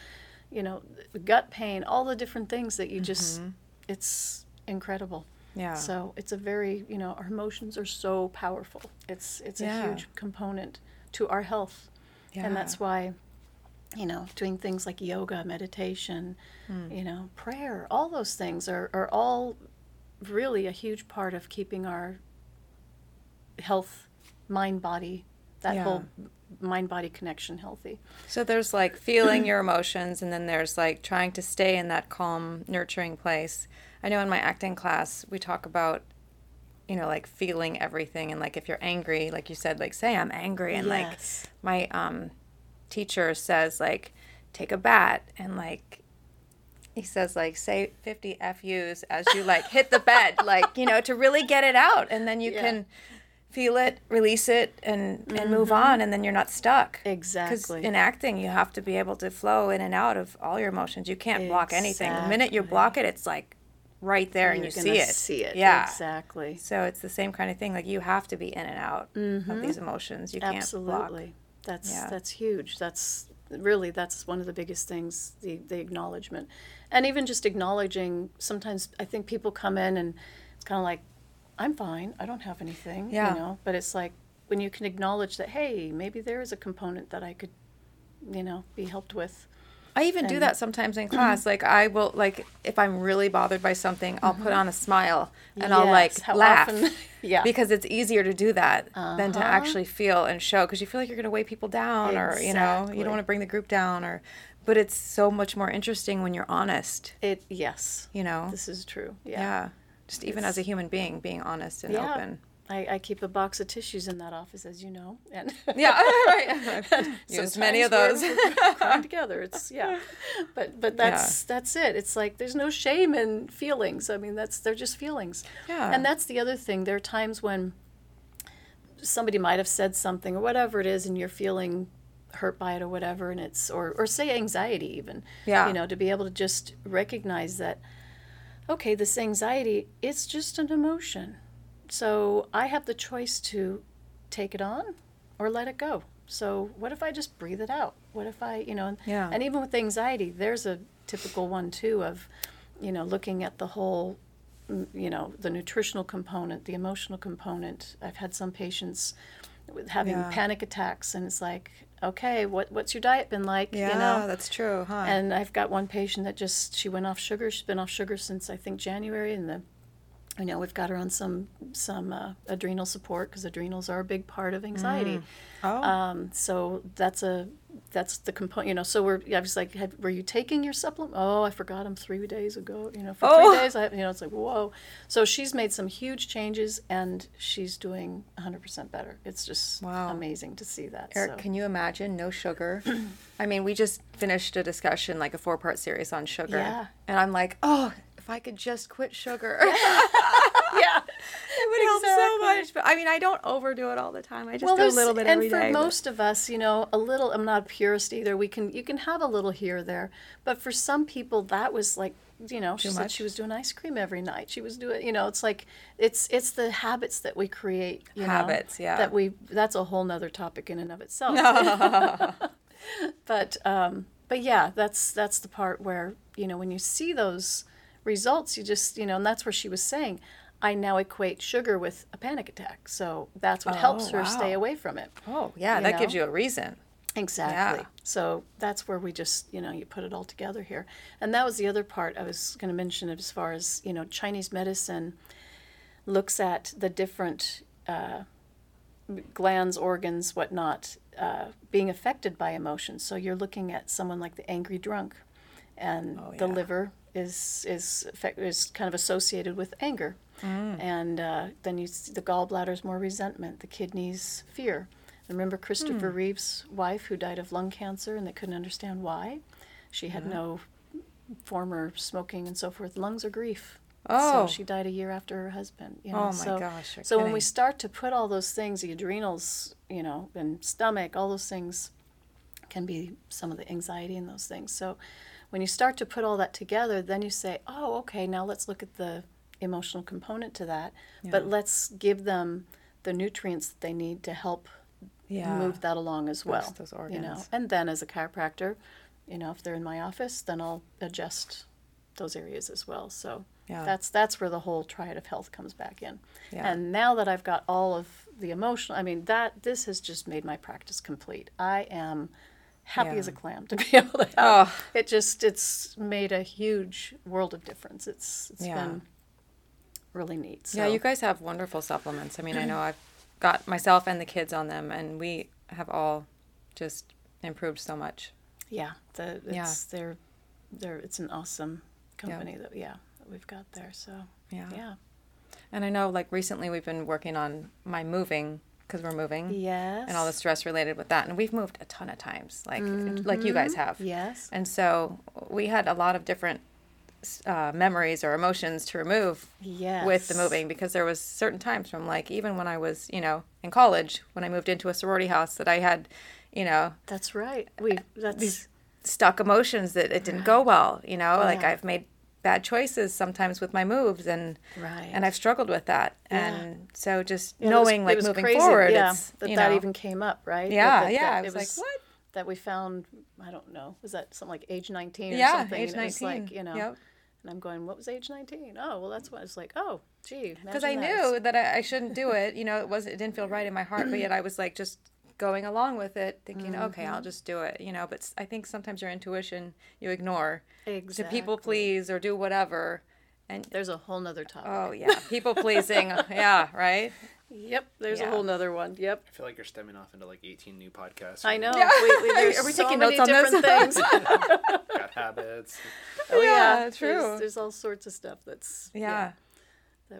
gut pain, all the different things that you just, it's incredible. Yeah. So it's a very, our emotions are so powerful. It's a huge component to our health. Yeah. And that's why, doing things like yoga, meditation, prayer, all those things are all really a huge part of keeping our health, mind, body, that whole mind-body connection healthy. So there's feeling your emotions, and then there's trying to stay in that calm, nurturing place. I know in my acting class, we talk about, feeling everything. And if you're angry, like you said, say I'm angry. And my teacher says, take a bat. And he says, say 50 FUs as you hit the bed, to really get it out. And then you can feel it, release it, and move on. And then you're not stuck. Exactly. Because in acting, you have to be able to flow in and out of all your emotions. You can't block anything. The minute you block it, it's right there, and you see it. Yeah, exactly. So it's the same kind of thing. You have to be in and out of these emotions. You can't block. That's huge. That's one of the biggest things, the acknowledgement, and even just acknowledging. Sometimes I think people come in and it's kind of like, I'm fine, I don't have anything. Yeah. But it's when you can acknowledge that, hey, maybe there is a component that I could, be helped with. I even do that sometimes in class. I will, if I'm really bothered by something, I'll put on a smile and I'll, laugh. Often, because it's easier to do that than to actually feel and show, because you feel you're going to weigh people down, or, you don't want to bring the group down, but it's so much more interesting when you're honest. This is true. Yeah. Just even as a human being, being honest and open. I keep a box of tissues in that office, as you know. And use many of those. We're crying together. It's but that's it. It's there's no shame in feelings. I mean, they're just feelings. Yeah. And that's the other thing. There are times when somebody might have said something or whatever it is, and you're feeling hurt by it or whatever, and it's or say anxiety even. Yeah. To be able to just recognize that, okay, this anxiety, it's just an emotion. So I have the choice to take it on or let it go. So what if I just breathe it out? What if I, and even with anxiety, there's a typical one too of, looking at the whole, the nutritional component, the emotional component. I've had some patients with having panic attacks, and it's like, okay, what's your diet been like? Yeah, that's true, huh? And I've got one patient that she went off sugar. She's been off sugar since I think January, and we've got her on some adrenal support because adrenals are a big part of anxiety. Oh. So that's the component. So I was like, were you taking your supplement? Oh, I forgot them 3 days ago. For 3 days, I it's like, whoa. So she's made some huge changes, and she's doing 100% better. It's just amazing to see that. Eric, Can you imagine no sugar? I mean, we just finished a discussion, like a 4-part series on sugar. Yeah. And I'm like, oh, if I could just quit sugar. Yeah, it would help so much. But I mean, I don't overdo it all the time. I just go a little bit every day. And for most of us, a little. I'm not a purist either. You can have a little here or there. But for some people, that was like, she said she was doing ice cream every night. She was doing, it's like it's the habits that we create. Habits, yeah. That's a whole nother topic in and of itself. But yeah, that's the part where when you see those results, you just and that's where she was saying, I now equate sugar with a panic attack. So that's what helps her stay away from it. Oh, yeah, that gives you a reason. Exactly. Yeah. So that's where we just, you put it all together here. And that was the other part I was going to mention as far as, Chinese medicine looks at the different glands, organs, whatnot, being affected by emotions. So you're looking at someone like the angry drunk and the liver is kind of associated with anger. And then you see the gallbladder's more resentment, the kidneys fear. I remember Christopher Reeve's wife who died of lung cancer, and they couldn't understand why. She had no former smoking and so forth, lungs or grief. Oh. So she died a year after her husband. Oh, my gosh. You're kidding. When we start to put all those things, the adrenals, and stomach, all those things can be some of the anxiety in those things. So when you start to put all that together, then you say, oh, okay, now let's look at the emotional component to that, but let's give them the nutrients that they need to help move that along as well. Those organs. And then as a chiropractor, if they're in my office, then I'll adjust those areas as well. So that's where the whole triad of health comes back in. Yeah. And now that I've got all of the emotional, this has just made my practice complete. I am happy as a clam to be able to help. It's made a huge world of difference. It's been really neat. So. Yeah, you guys have wonderful supplements. I know I've got myself and the kids on them, and we have all just improved so much. Yeah, it's an awesome company that we've got there. So yeah, and I know like recently we've been working on my moving because we're moving. Yes, and all the stress related with that, and we've moved a ton of times, like you guys have. Yes, and so we had a lot of different memories or emotions to remove with the moving, because there was certain times from even when I was in college, when I moved into a sorority house, that I had that's right, these stuck emotions that it didn't go well, I've made bad choices sometimes with my moves, and I've struggled with that, and so just knowing it was moving crazy. Forward it's, that even came up, right? It was like what that we found, I don't know, was that something like age 19 or something? Age 19. It was yep. And I'm going, what was age 19? Oh, well, that's what it's like. Oh, gee. Because I knew that I shouldn't do it. It didn't feel right in my heart, but yet I was like just going along with it, thinking, okay, I'll just do it, But I think sometimes your intuition, you ignore. Exactly. To people please or do whatever. And there's a whole nother topic. Oh, yeah. People pleasing. Yeah, right? Yep, there's a wole nother one. Yep. I feel like you're stemming off into 18 new podcasts. I know. Yeah. Are we taking notes on different those? Things. Got habits. Oh yeah, true. There's all sorts of stuff that's that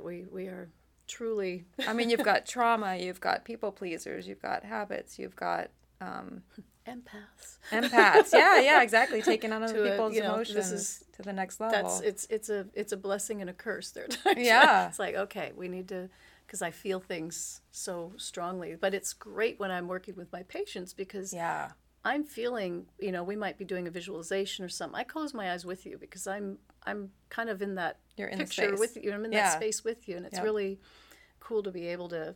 we are truly. You've got trauma. You've got people pleasers. You've got habits. You've got empaths. Empaths. Yeah, exactly. Taking on other people's emotions to the next level. It's a blessing and a curse. There. Yeah. It's like, okay, we need to. Because I feel things so strongly. But it's great when I'm working with my patients because I'm feeling, we might be doing a visualization or something. I close my eyes with you because I'm kind of in that picture with you. I'm in that space with you. And it's really cool to be able to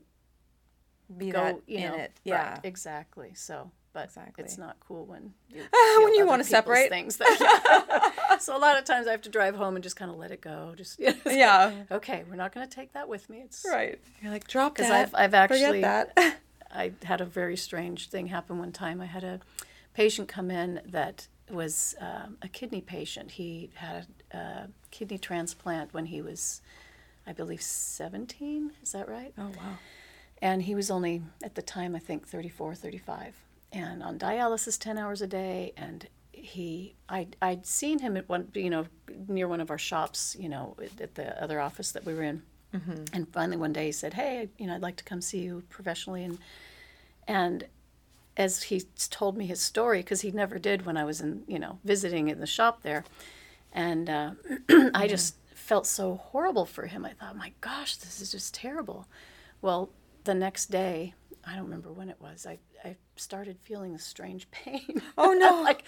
be go, that you know, in it. Yeah, right, exactly. So, but it's not cool when you want to separate things. That, yeah. So a lot of times I have to drive home and just kind of let it go. Just yeah. Okay, we're not going to take that with me. It's right. You're like, drop that. Because I've actually forget that. I had a very strange thing happen one time. I had a patient come in that was a kidney patient. He had a kidney transplant when he was, I believe, 17. Is that right? Oh, wow. And he was only, at the time, I think, 34, 35. And on dialysis 10 hours a day. And I'd seen him at one, near one of our shops, at the other office that we were in. Mm-hmm. And finally one day he said, hey, I'd like to come see you professionally. And as he told me his story, because he never did when I was in, visiting in the shop there. And I just felt so horrible for him. I thought, my gosh, this is just terrible. Well, the next day, I don't remember when it was, I started feeling this strange pain. Oh, no. Like,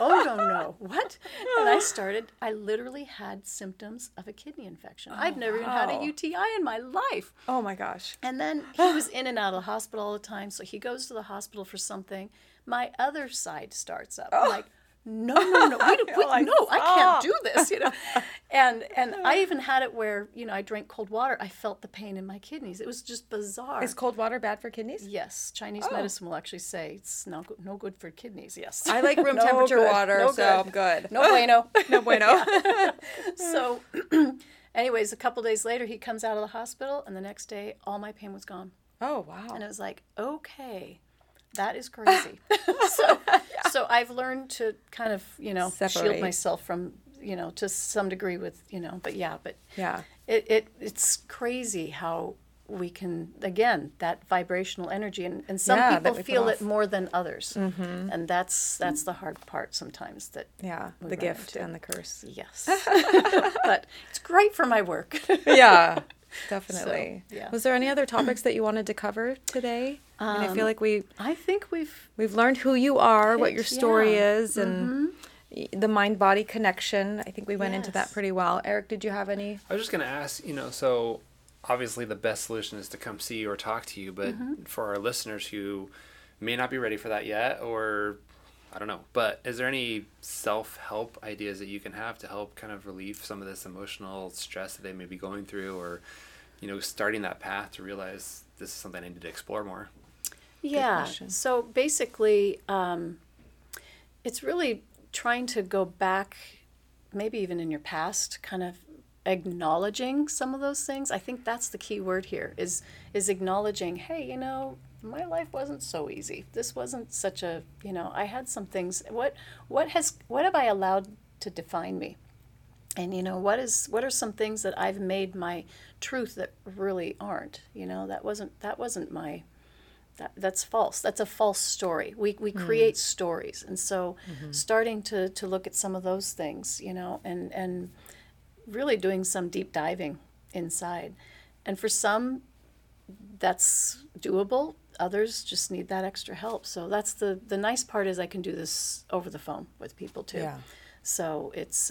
oh, no. What? And I literally had symptoms of a kidney infection. Oh, I've never even had a UTI in my life. Oh, my gosh. And then he was in and out of the hospital all the time, so he goes to the hospital for something. My other side starts up. Oh. I'm like, no, I can't do this, And I even had it where, I drank cold water. I felt the pain in my kidneys. It was just bizarre. Is cold water bad for kidneys? Yes. Chinese medicine will actually say it's no good for kidneys, yes. I like room temperature water, I'm good. No bueno. No bueno. So anyways, a couple days later, he comes out of the hospital, and the next day, all my pain was gone. Oh, wow. And I was like, okay. That is crazy. So I've learned to kind of, separate. Shield myself from, to some degree with, but it's crazy how we can, again, that vibrational energy and some people feel it more than others. Mm-hmm. And that's the hard part sometimes that. Yeah. The gift and the curse. Yes. But it's great for my work. Yeah. Definitely. So, yeah. Was there any other topics that you wanted to cover today? I feel like we've learned who you are, what your story is, and the mind-body connection. I think we went into that pretty well. Eric, did you have any? I was just going to ask, so obviously the best solution is to come see you or talk to you, but for our listeners who may not be ready for that yet, or I don't know, but is there any self-help ideas that you can have to help kind of relieve some of this emotional stress that they may be going through, or, starting that path to realize this is something I need to explore more? Yeah. So basically, it's really trying to go back, maybe even in your past, kind of acknowledging some of those things. I think that's the key word here is acknowledging, hey, my life wasn't so easy. This wasn't such a, I had some things. What have I allowed to define me? And what are some things that I've made my truth that really aren't? That's false. That's a false story. We create stories. And so starting to look at some of those things, and really doing some deep diving inside. And for some, that's doable. Others just need that extra help. So that's the nice part is I can do this over the phone with people too. Yeah. So it's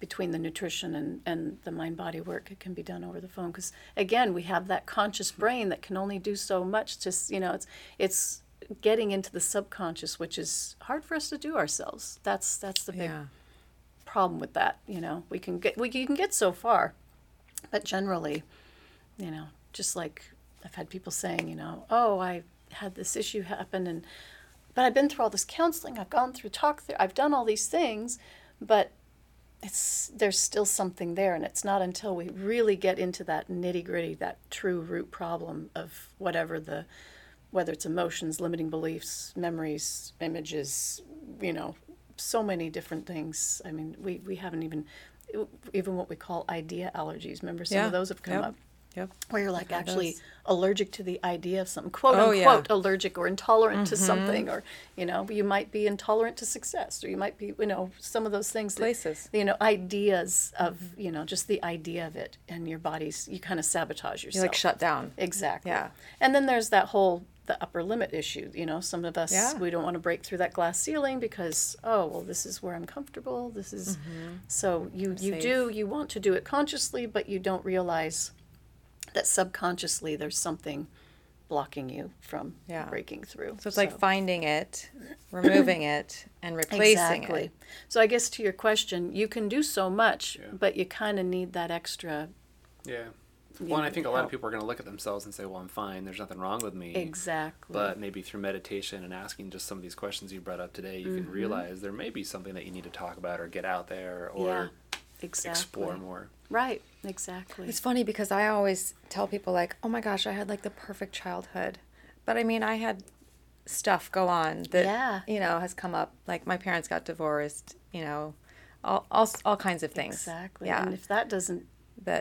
between the nutrition and the mind-body work, it can be done over the phone. Because again, we have that conscious brain that can only do so much. Just it's getting into the subconscious, which is hard for us to do ourselves. That's the big problem with that. You can get so far, but generally, just like. I've had people saying, oh, I had this issue happen, but I've been through all this counseling, I've gone through talk therapy, I've done all these things, but there's still something there, and it's not until we really get into that nitty-gritty, that true root problem of whether it's emotions, limiting beliefs, memories, images, so many different things. I mean, we haven't even what we call idea allergies. Remember, some of those have come up. Yep. Where you're like actually allergic to the idea of something, quote unquote, allergic or intolerant to something, or you might be intolerant to success, or you might be some of those things. Places. That, ideas of just the idea of it, and your body's you kind of sabotage yourself. You like shut down. Exactly. Yeah. And then there's that whole the upper limit issue. Some of us we don't want to break through that glass ceiling because this is where I'm comfortable. This is so you want to do it consciously, but you don't realize that subconsciously there's something blocking you from breaking through. So it's like finding it, removing it, and replacing exactly. it. So I guess to your question, you can do so much, but you kind of need that extra. Yeah. Well, and I think a lot of people are going to look at themselves and say, well, I'm fine. There's nothing wrong with me. Exactly. But maybe through meditation and asking just some of these questions you brought up today, you mm-hmm. can realize there may be something that you need to talk about or get out there or explore more. Right. Exactly. It's funny because I always tell people like, oh my gosh, I had like the perfect childhood. But I mean, I had stuff go on that, you know, has come up. Like my parents got divorced, you know, all kinds of things. Exactly. Yeah. And if that doesn't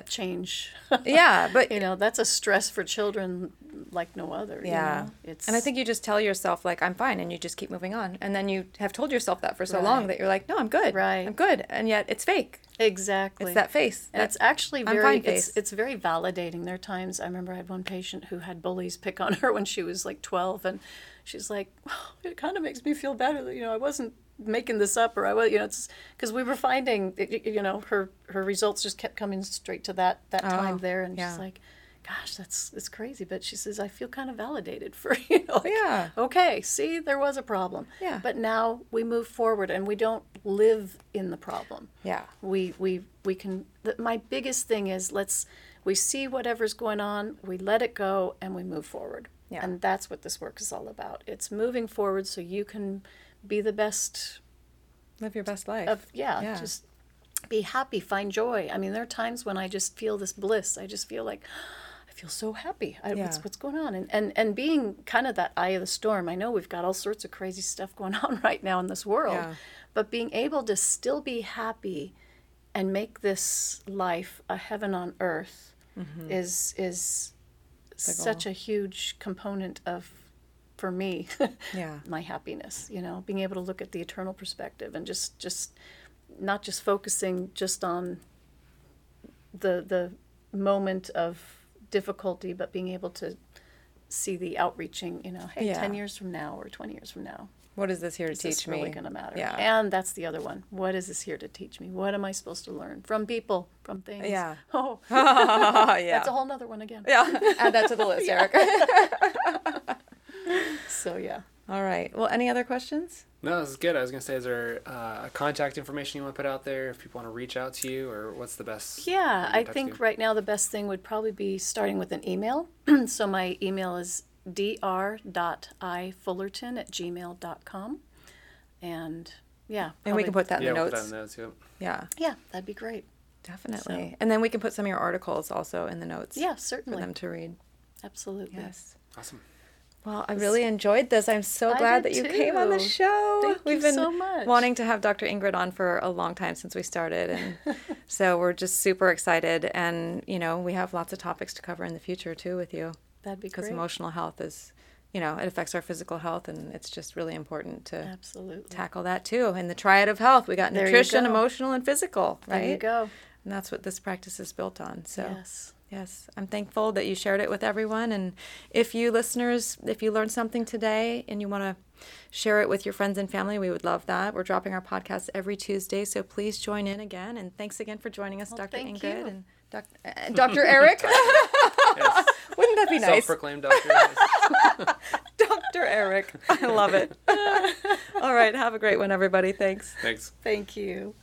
change. Yeah. But, you know, that's a stress for children like no other. Yeah. You know? And I think you just tell yourself like, I'm fine. And you just keep moving on. And then you have told yourself that for so long that you're like, no, I'm good. Right. I'm good. And yet it's fake. Exactly. It's that face. And it's actually it's very validating. There are times I remember I had one patient who had bullies pick on her when she was like 12, and she's like, oh, it kind of makes me feel better that, you know, I wasn't making this up, or I was, you know, it's because we were finding, you know, her results just kept coming straight to that time there, and she's like, gosh, it's crazy. But she says, I feel kind of validated for, you know, like, okay, see, there was a problem. Yeah. But now we move forward and we don't live in the problem. Yeah. We can, my biggest thing is we see whatever's going on, we let it go, and we move forward. Yeah. And that's what this work is all about. It's moving forward so you can be the best. Live your best life. Just be happy, find joy. I mean, there are times when I just feel this bliss. I just feel like, feel so happy. What's going on? And being kind of that eye of the storm. I know we've got all sorts of crazy stuff going on right now in this world, but being able to still be happy and make this life a heaven on earth mm-hmm. is such a huge component of, for me, my happiness, you know, being able to look at the eternal perspective and just not just focusing just on the moment of difficulty, but being able to see the outreaching, you know, hey, 10 years from now or 20 years from now, what is this here to teach me? It's really going to matter. Yeah. And that's the other one. What is this here to teach me? What am I supposed to learn from people, from things? Yeah. Oh, that's a whole nother one again. Yeah. Add that to the list, Erica. So, All right. Well, any other questions? No, this is good. I was going to say, is there contact information you want to put out there if people want to reach out to you, or what's the best? Yeah, I think right now the best thing would probably be starting with an email. So my email is dr.ifullerton@gmail.com. And and we can put that in the notes. We'll put that in notes, Yeah, that'd be great. Definitely. So. And then we can put some of your articles also in the notes. Yeah, certainly. For them to read. Absolutely. Yes. Awesome. Well, I really enjoyed this. I'm so glad that you came on the show. Thank you been so much. Wanting to have Dr. Ingrid on for a long time since we started, and so we're just super excited. And you know, we have lots of topics to cover in the future too with you. That'd be great. Because emotional health is, you know, it affects our physical health, and it's just really important to tackle that too. And the triad of health, we got nutrition, emotional, and physical. Right? There you go. And that's what this practice is built on. So. Yes. Yes, I'm thankful that you shared it with everyone. And if you listeners, if you learned something today and you want to share it with your friends and family, we would love that. We're dropping our podcast every Tuesday, so please join in again. And thanks again for joining us, Dr. Ingrid and Dr. Eric. Yes. Wouldn't that be nice? Self-proclaimed doctor. Dr. Eric. I love it. All right, have a great one, everybody. Thanks. Thank you.